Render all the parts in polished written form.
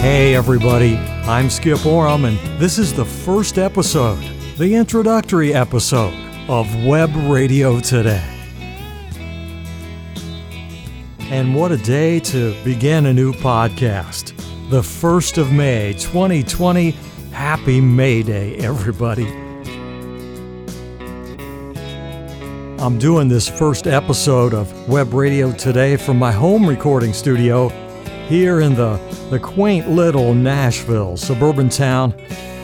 Hey everybody, I'm Skip Oram, and this is the first episode, the introductory episode of Web Radio Today. And what a day to begin a new podcast. The 1st of May, 2020. Happy May Day, everybody. I'm doing this first episode of Web Radio Today from my home recording studio here in the quaint little Nashville suburban town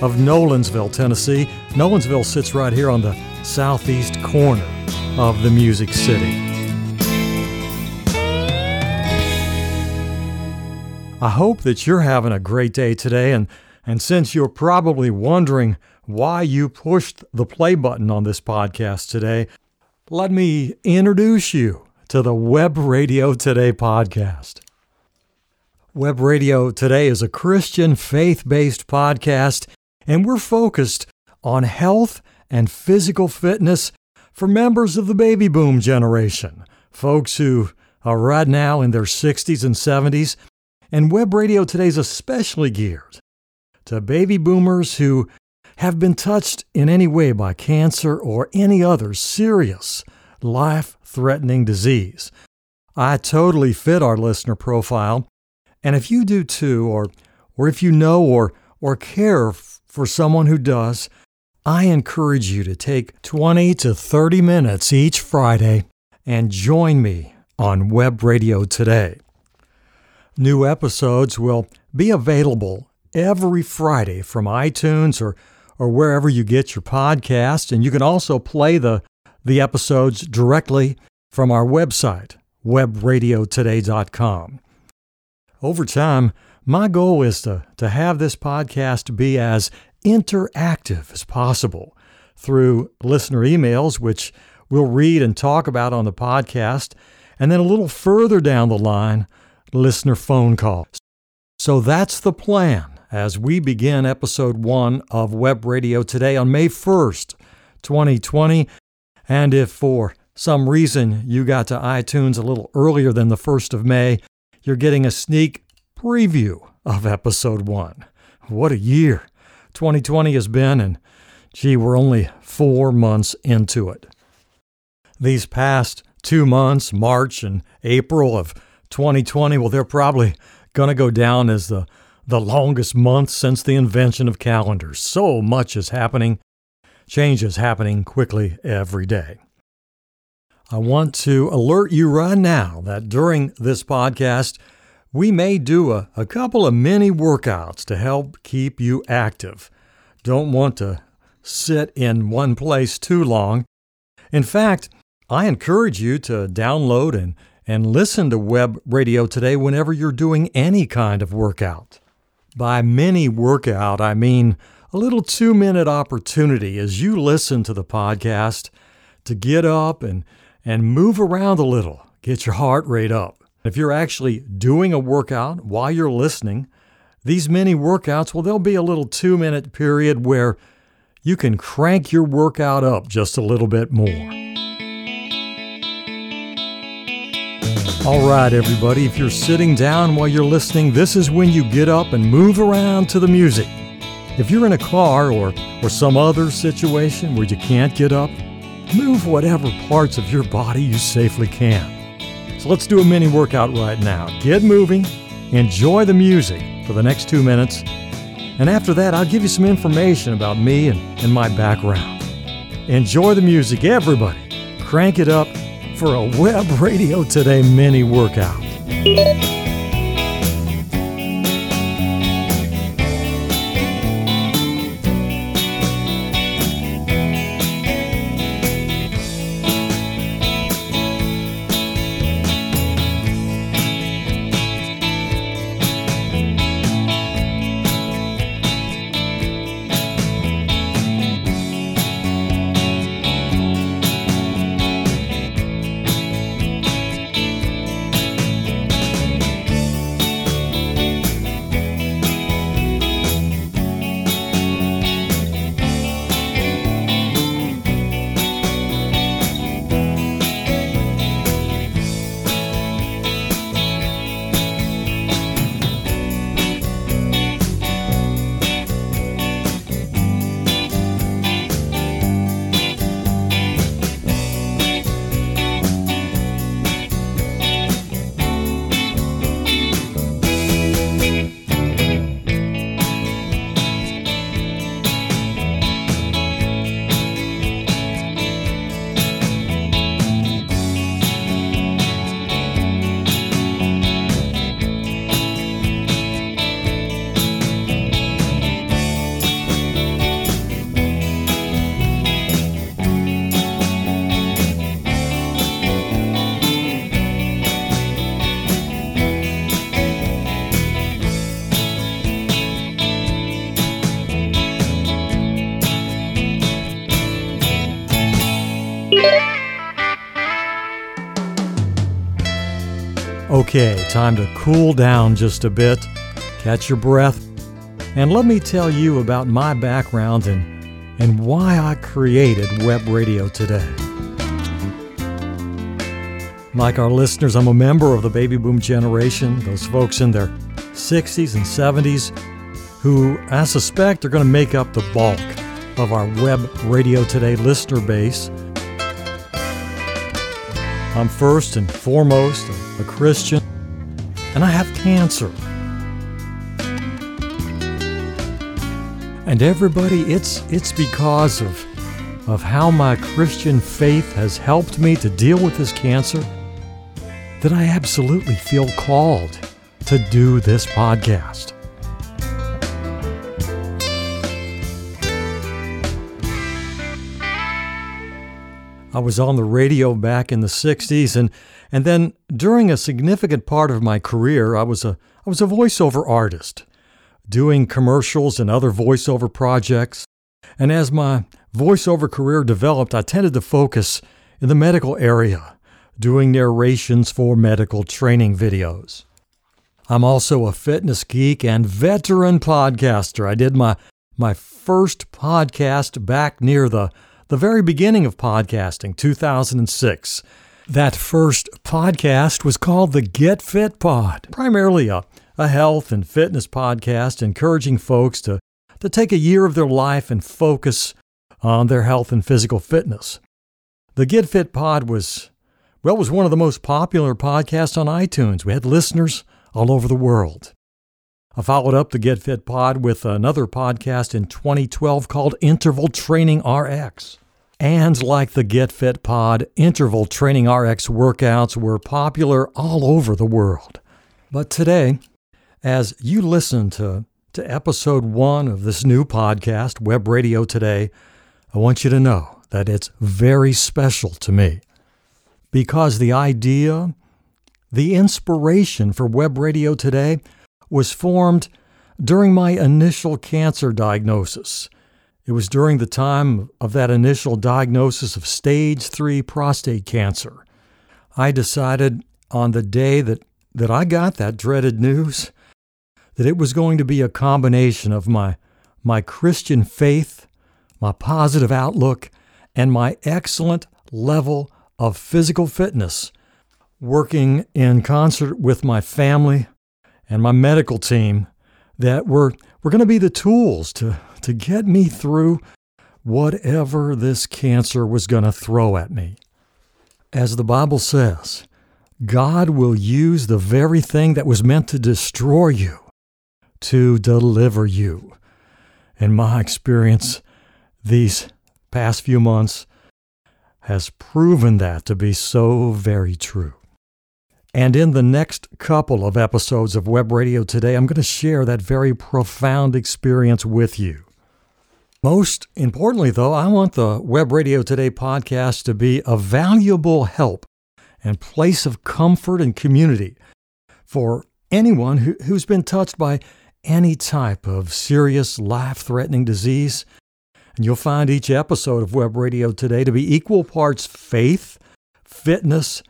of Nolensville, Tennessee. Nolensville sits right here on the southeast corner of the Music City. I hope that you're having a great day today, and since you're probably wondering why you pushed the play button on this podcast today, let me introduce you to the Web Radio Today podcast. Web Radio Today is a Christian faith-based podcast, and we're focused on health and physical fitness for members of the baby boom generation, folks who are right now in their 60s and 70s. And Web Radio Today is especially geared to baby boomers who have been touched in any way by cancer or any other serious life-threatening disease. I totally fit our listener profile, and if you do too, or if you know or care for someone who does, I encourage you to take 20 to 30 minutes each Friday and join me on Web Radio Today. New episodes will be available every Friday from iTunes or wherever you get your podcast, and you can also play the episodes directly from our website, webradiotoday.com. Over time, my goal is to have this podcast be as interactive as possible through listener emails, which we'll read and talk about on the podcast, and then a little further down the line, listener phone calls. So that's the plan as we begin episode 1 of Web Radio Today on May 1st, 2020. And if for some reason you got to iTunes a little earlier than the 1st of May, you're getting a sneak preview of episode 1. What a year 2020 has been, and gee, we're only 4 months into it. These past 2 months, March and April of 2020, well, they're probably going to go down as the longest month since the invention of calendars. So much is happening. Change is happening quickly every day. I want to alert you right now that during this podcast, we may do a couple of mini workouts to help keep you active. Don't want to sit in one place too long. In fact, I encourage you to download and listen to Web Radio Today whenever you're doing any kind of workout. By mini workout, I mean a little 2-minute opportunity as you listen to the podcast to get up and move around a little, get your heart rate up. If you're actually doing a workout while you're listening, these mini workouts, well, there'll be a little 2-minute period where you can crank your workout up just a little bit more. All right, everybody, if you're sitting down while you're listening, this is when you get up and move around to the music. If you're in a car or some other situation where you can't get up, move whatever parts of your body you safely can. So let's do a mini workout right now. Get moving, enjoy the music for the next 2 minutes, and after that, I'll give you some information about me and my background. Enjoy the music, everybody. Crank it up for a Web Radio Today mini workout. Okay, time to cool down just a bit, catch your breath, and let me tell you about my background and why I created Web Radio Today. Like our listeners, I'm a member of the baby boom generation, those folks in their 60s and 70s who I suspect are going to make up the bulk of our Web Radio Today listener base. I'm first and foremost a Christian, and I have cancer. And everybody, it's because of how my Christian faith has helped me to deal with this cancer that I absolutely feel called to do this podcast. I was on the radio back in the 60s, and then during a significant part of my career, I was a voiceover artist, doing commercials and other voiceover projects. And as my voiceover career developed, I tended to focus in the medical area, doing narrations for medical training videos. I'm also a fitness geek and veteran podcaster. I did my first podcast back near the very beginning of podcasting, 2006. That first podcast was called the Get Fit Pod, primarily a health and fitness podcast encouraging folks to take a year of their life and focus on their health and physical fitness. The Get Fit Pod was one of the most popular podcasts on iTunes. We had listeners all over the world. I followed up the Get Fit Pod with another podcast in 2012 called Interval Training RX. And like the Get Fit Pod, Interval Training RX workouts were popular all over the world. But today, as you listen to episode 1 of this new podcast, Web Radio Today, I want you to know that it's very special to me because the idea, the inspiration for Web Radio Today was formed during my initial cancer diagnosis. It was during the time of that initial diagnosis of stage 3 prostate cancer. I decided on the day that I got that dreaded news that it was going to be a combination of my Christian faith, my positive outlook, and my excellent level of physical fitness, working in concert with my family and my medical team, that were going to be the tools to get me through whatever this cancer was going to throw at me. As the Bible says, God will use the very thing that was meant to destroy you to deliver you. In my experience, these past few months has proven that to be so very true. And in the next couple of episodes of Web Radio Today, I'm going to share that very profound experience with you. Most importantly, though, I want the Web Radio Today podcast to be a valuable help and place of comfort and community for anyone who's been touched by any type of serious, life-threatening disease. And you'll find each episode of Web Radio Today to be equal parts faith, fitness,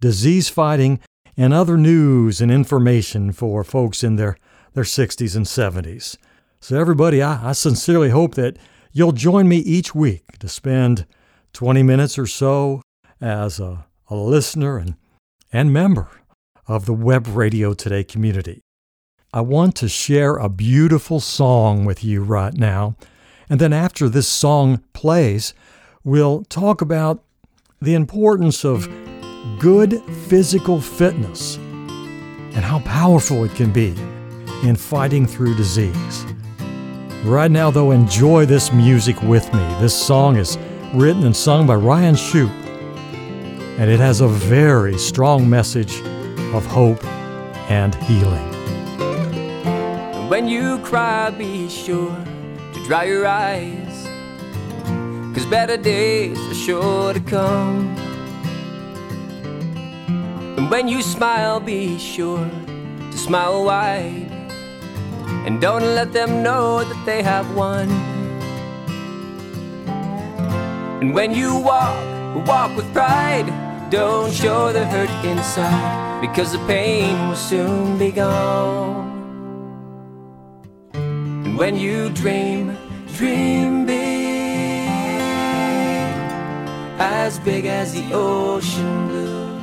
disease fighting, and other news and information for folks in their 60s and 70s. So everybody, I sincerely hope that you'll join me each week to spend 20 minutes or so as a listener and member of the Web Radio Today community. I want to share a beautiful song with you right now, and then after this song plays, we'll talk about the importance of good physical fitness and how powerful it can be in fighting through disease. Right now, though, enjoy this music with me. This song is written and sung by Ryan Shupe, and it has a very strong message of hope and healing. And when you cry, be sure to dry your eyes, 'cause better days are sure to come. And when you smile, be sure to smile wide, and don't let them know that they have won. And when you walk, walk with pride, don't show the hurt inside, because the pain will soon be gone. And when you dream, dream big as the ocean blue.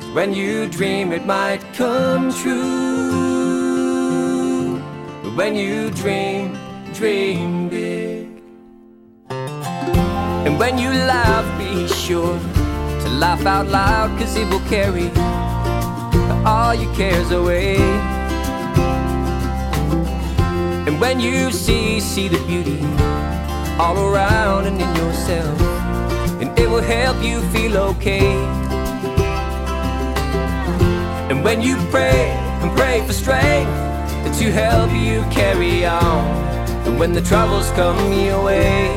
'Cause when you dream, it might come true. But when you dream, dream big. And when you laugh, be sure to laugh out loud, 'cause it will carry all your cares away. And when you see, see the beauty all around and in yourself, and it will help you feel okay. And when you pray, and pray for strength to help you carry on, and when the troubles come your way.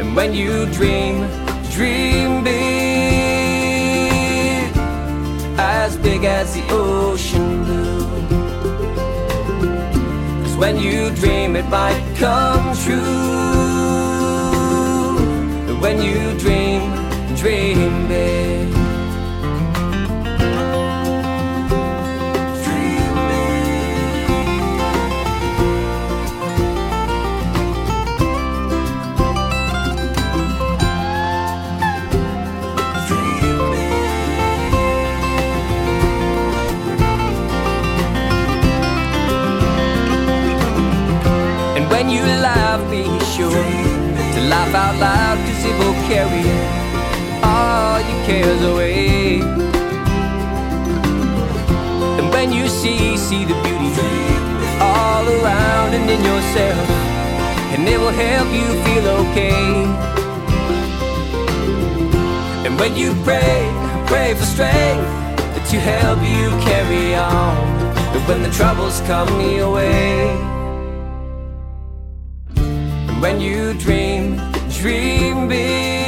And when you dream, dream big as the ocean blue. When you dream, it might come true. When you dream, dream big. Dream big. Dream big. And when you laugh, be sure to laugh out loud, 'cause it will carry all your cares away. And when you see, see the beauty all around and in yourself, and it will help you feel okay. And when you pray, pray for strength to help you carry on, and when the troubles come your way. When you dream, dream big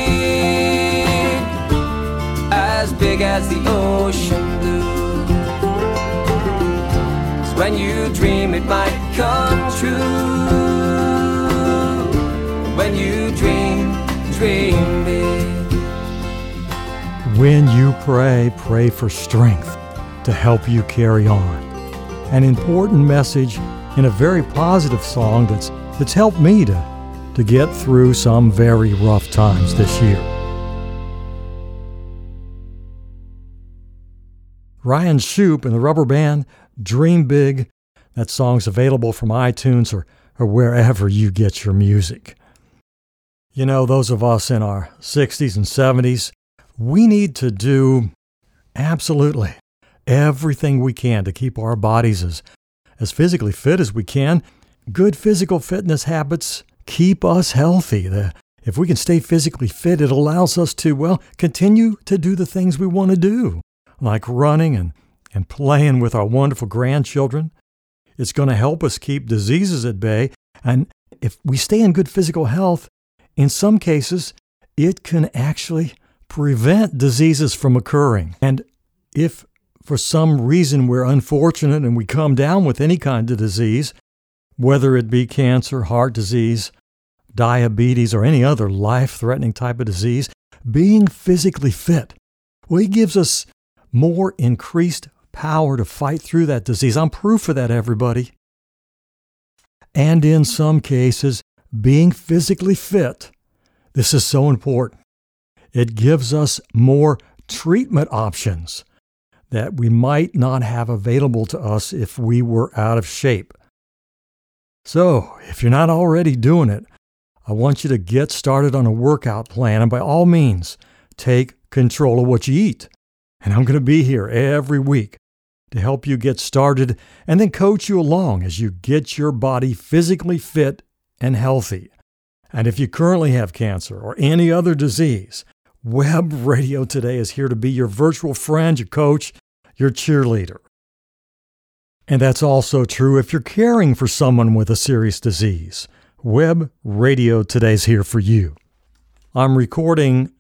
as the ocean blue. 'Cause when you dream, it might come true. When you dream, dream big. When you pray, pray for strength to help you carry on. An important message in a very positive song that's helped me to get through some very rough times this year. Ryan Shupe and the Rubber Band, Dream Big. That song's available from iTunes or wherever you get your music. You know, those of us in our 60s and 70s, we need to do absolutely everything we can to keep our bodies as physically fit as we can. Good physical fitness habits keep us healthy. If we can stay physically fit, it allows us to, well, continue to do the things we want to do, like running and playing with our wonderful grandchildren. It's going to help us keep diseases at bay. And if we stay in good physical health, in some cases, it can actually prevent diseases from occurring. And if for some reason we're unfortunate and we come down with any kind of disease, whether it be cancer, heart disease, diabetes, or any other life-threatening type of disease, being physically fit, well, it gives us more increased power to fight through that disease. I'm proof of that, everybody. And in some cases, being physically fit, this is so important. It gives us more treatment options that we might not have available to us if we were out of shape. So, if you're not already doing it, I want you to get started on a workout plan, and by all means, take control of what you eat. And I'm going to be here every week to help you get started and then coach you along as you get your body physically fit and healthy. And if you currently have cancer or any other disease, Web Radio Today is here to be your virtual friend, your coach, your cheerleader. And that's also true if you're caring for someone with a serious disease. Web Radio Today's here for you. I'm recording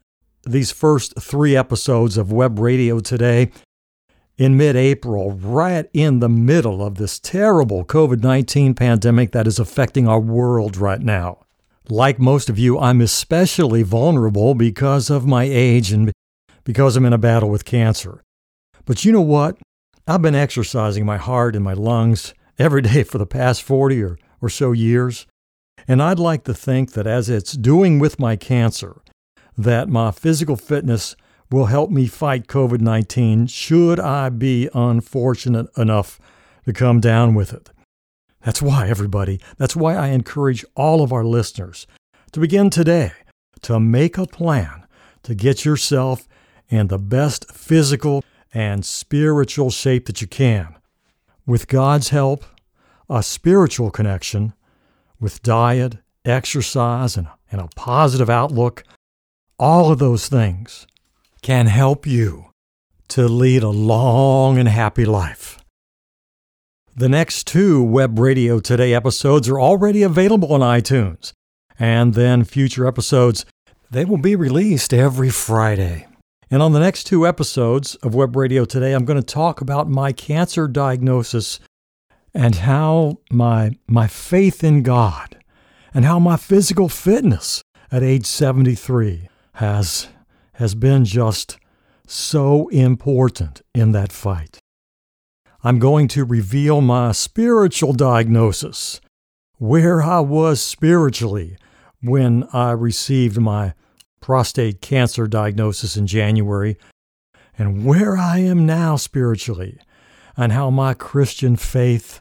these first 3 episodes of Web Radio Today in mid-April, right in the middle of this terrible COVID-19 pandemic that is affecting our world right now. Like most of you, I'm especially vulnerable because of my age and because I'm in a battle with cancer. But you know what? I've been exercising my heart and my lungs every day for the past 40 or so years, and I'd like to think that as it's doing with my cancer, that my physical fitness will help me fight COVID-19 should I be unfortunate enough to come down with it. That's why, everybody, that's why I encourage all of our listeners to begin today to make a plan to get yourself in the best physical and spiritual shape that you can. With God's help, a spiritual connection with diet, exercise, and a positive outlook, all of those things can help you to lead a long and happy life. The next two Web Radio Today episodes are already available on iTunes, and then future episodes, they will be released every Friday. And on the next two episodes of Web Radio Today, I'm going to talk about my cancer diagnosis and how my faith in God and how my physical fitness at age 73 has been just so important in that fight. I'm going to reveal my spiritual diagnosis, where I was spiritually when I received my prostate cancer diagnosis in January, and where I am now spiritually, and how my Christian faith,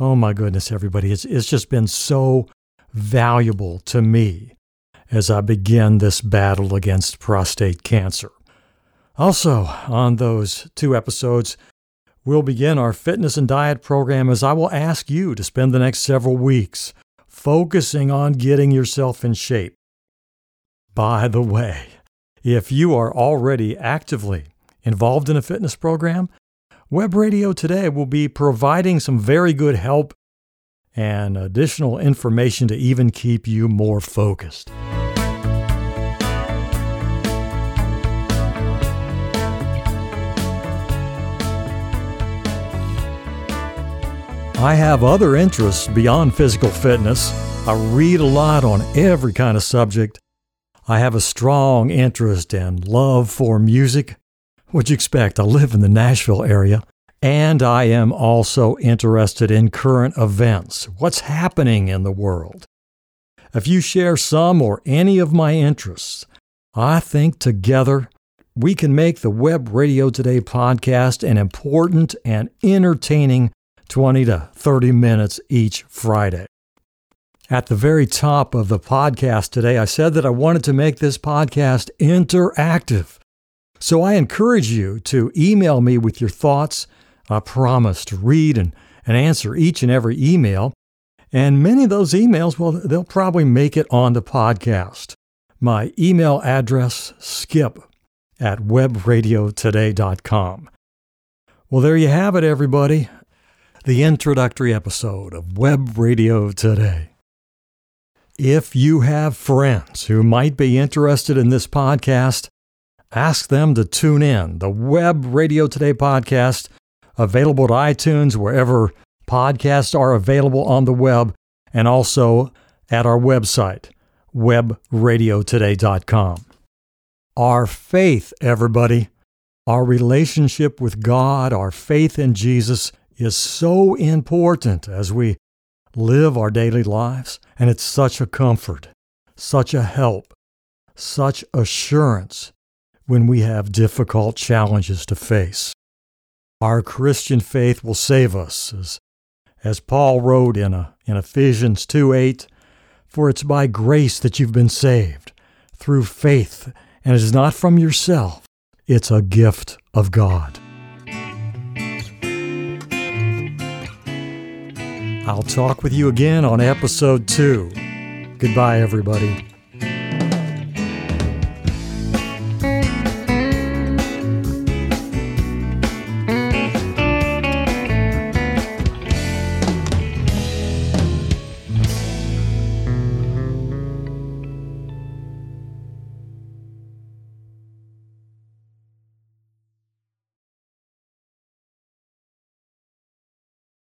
oh my goodness, everybody, it's just been so valuable to me as I begin this battle against prostate cancer. Also, on those two episodes, we'll begin our fitness and diet program as I will ask you to spend the next several weeks focusing on getting yourself in shape. By the way, if you are already actively involved in a fitness program, Web Radio Today will be providing some very good help and additional information to even keep you more focused. I have other interests beyond physical fitness. I read a lot on every kind of subject. I have a strong interest and love for music. What'd you expect? I live in the Nashville area, and I am also interested in current events, what's happening in the world. If you share some or any of my interests, I think together we can make the Web Radio Today podcast an important and entertaining 20 to 30 minutes each Friday. At the very top of the podcast today, I said that I wanted to make this podcast interactive. So I encourage you to email me with your thoughts. I promise to read and answer each and every email. And many of those emails, well, they'll probably make it on the podcast. My email address, skip@webradiotoday.com. Well, there you have it, everybody. The introductory episode of Web Radio Today. If you have friends who might be interested in this podcast, ask them to tune in. The Web Radio Today podcast, available to iTunes, wherever podcasts are available on the web, and also at our website, webradiotoday.com. Our faith, everybody, our relationship with God, our faith in Jesus is so important as we live our daily lives, and it's such a comfort, such a help, such assurance when we have difficult challenges to face. Our Christian faith will save us, as Paul wrote in Ephesians 2:8, "For it's by grace that you've been saved, through faith, and it is not from yourself, it's a gift of God." I'll talk with you again on episode 2. Goodbye, everybody.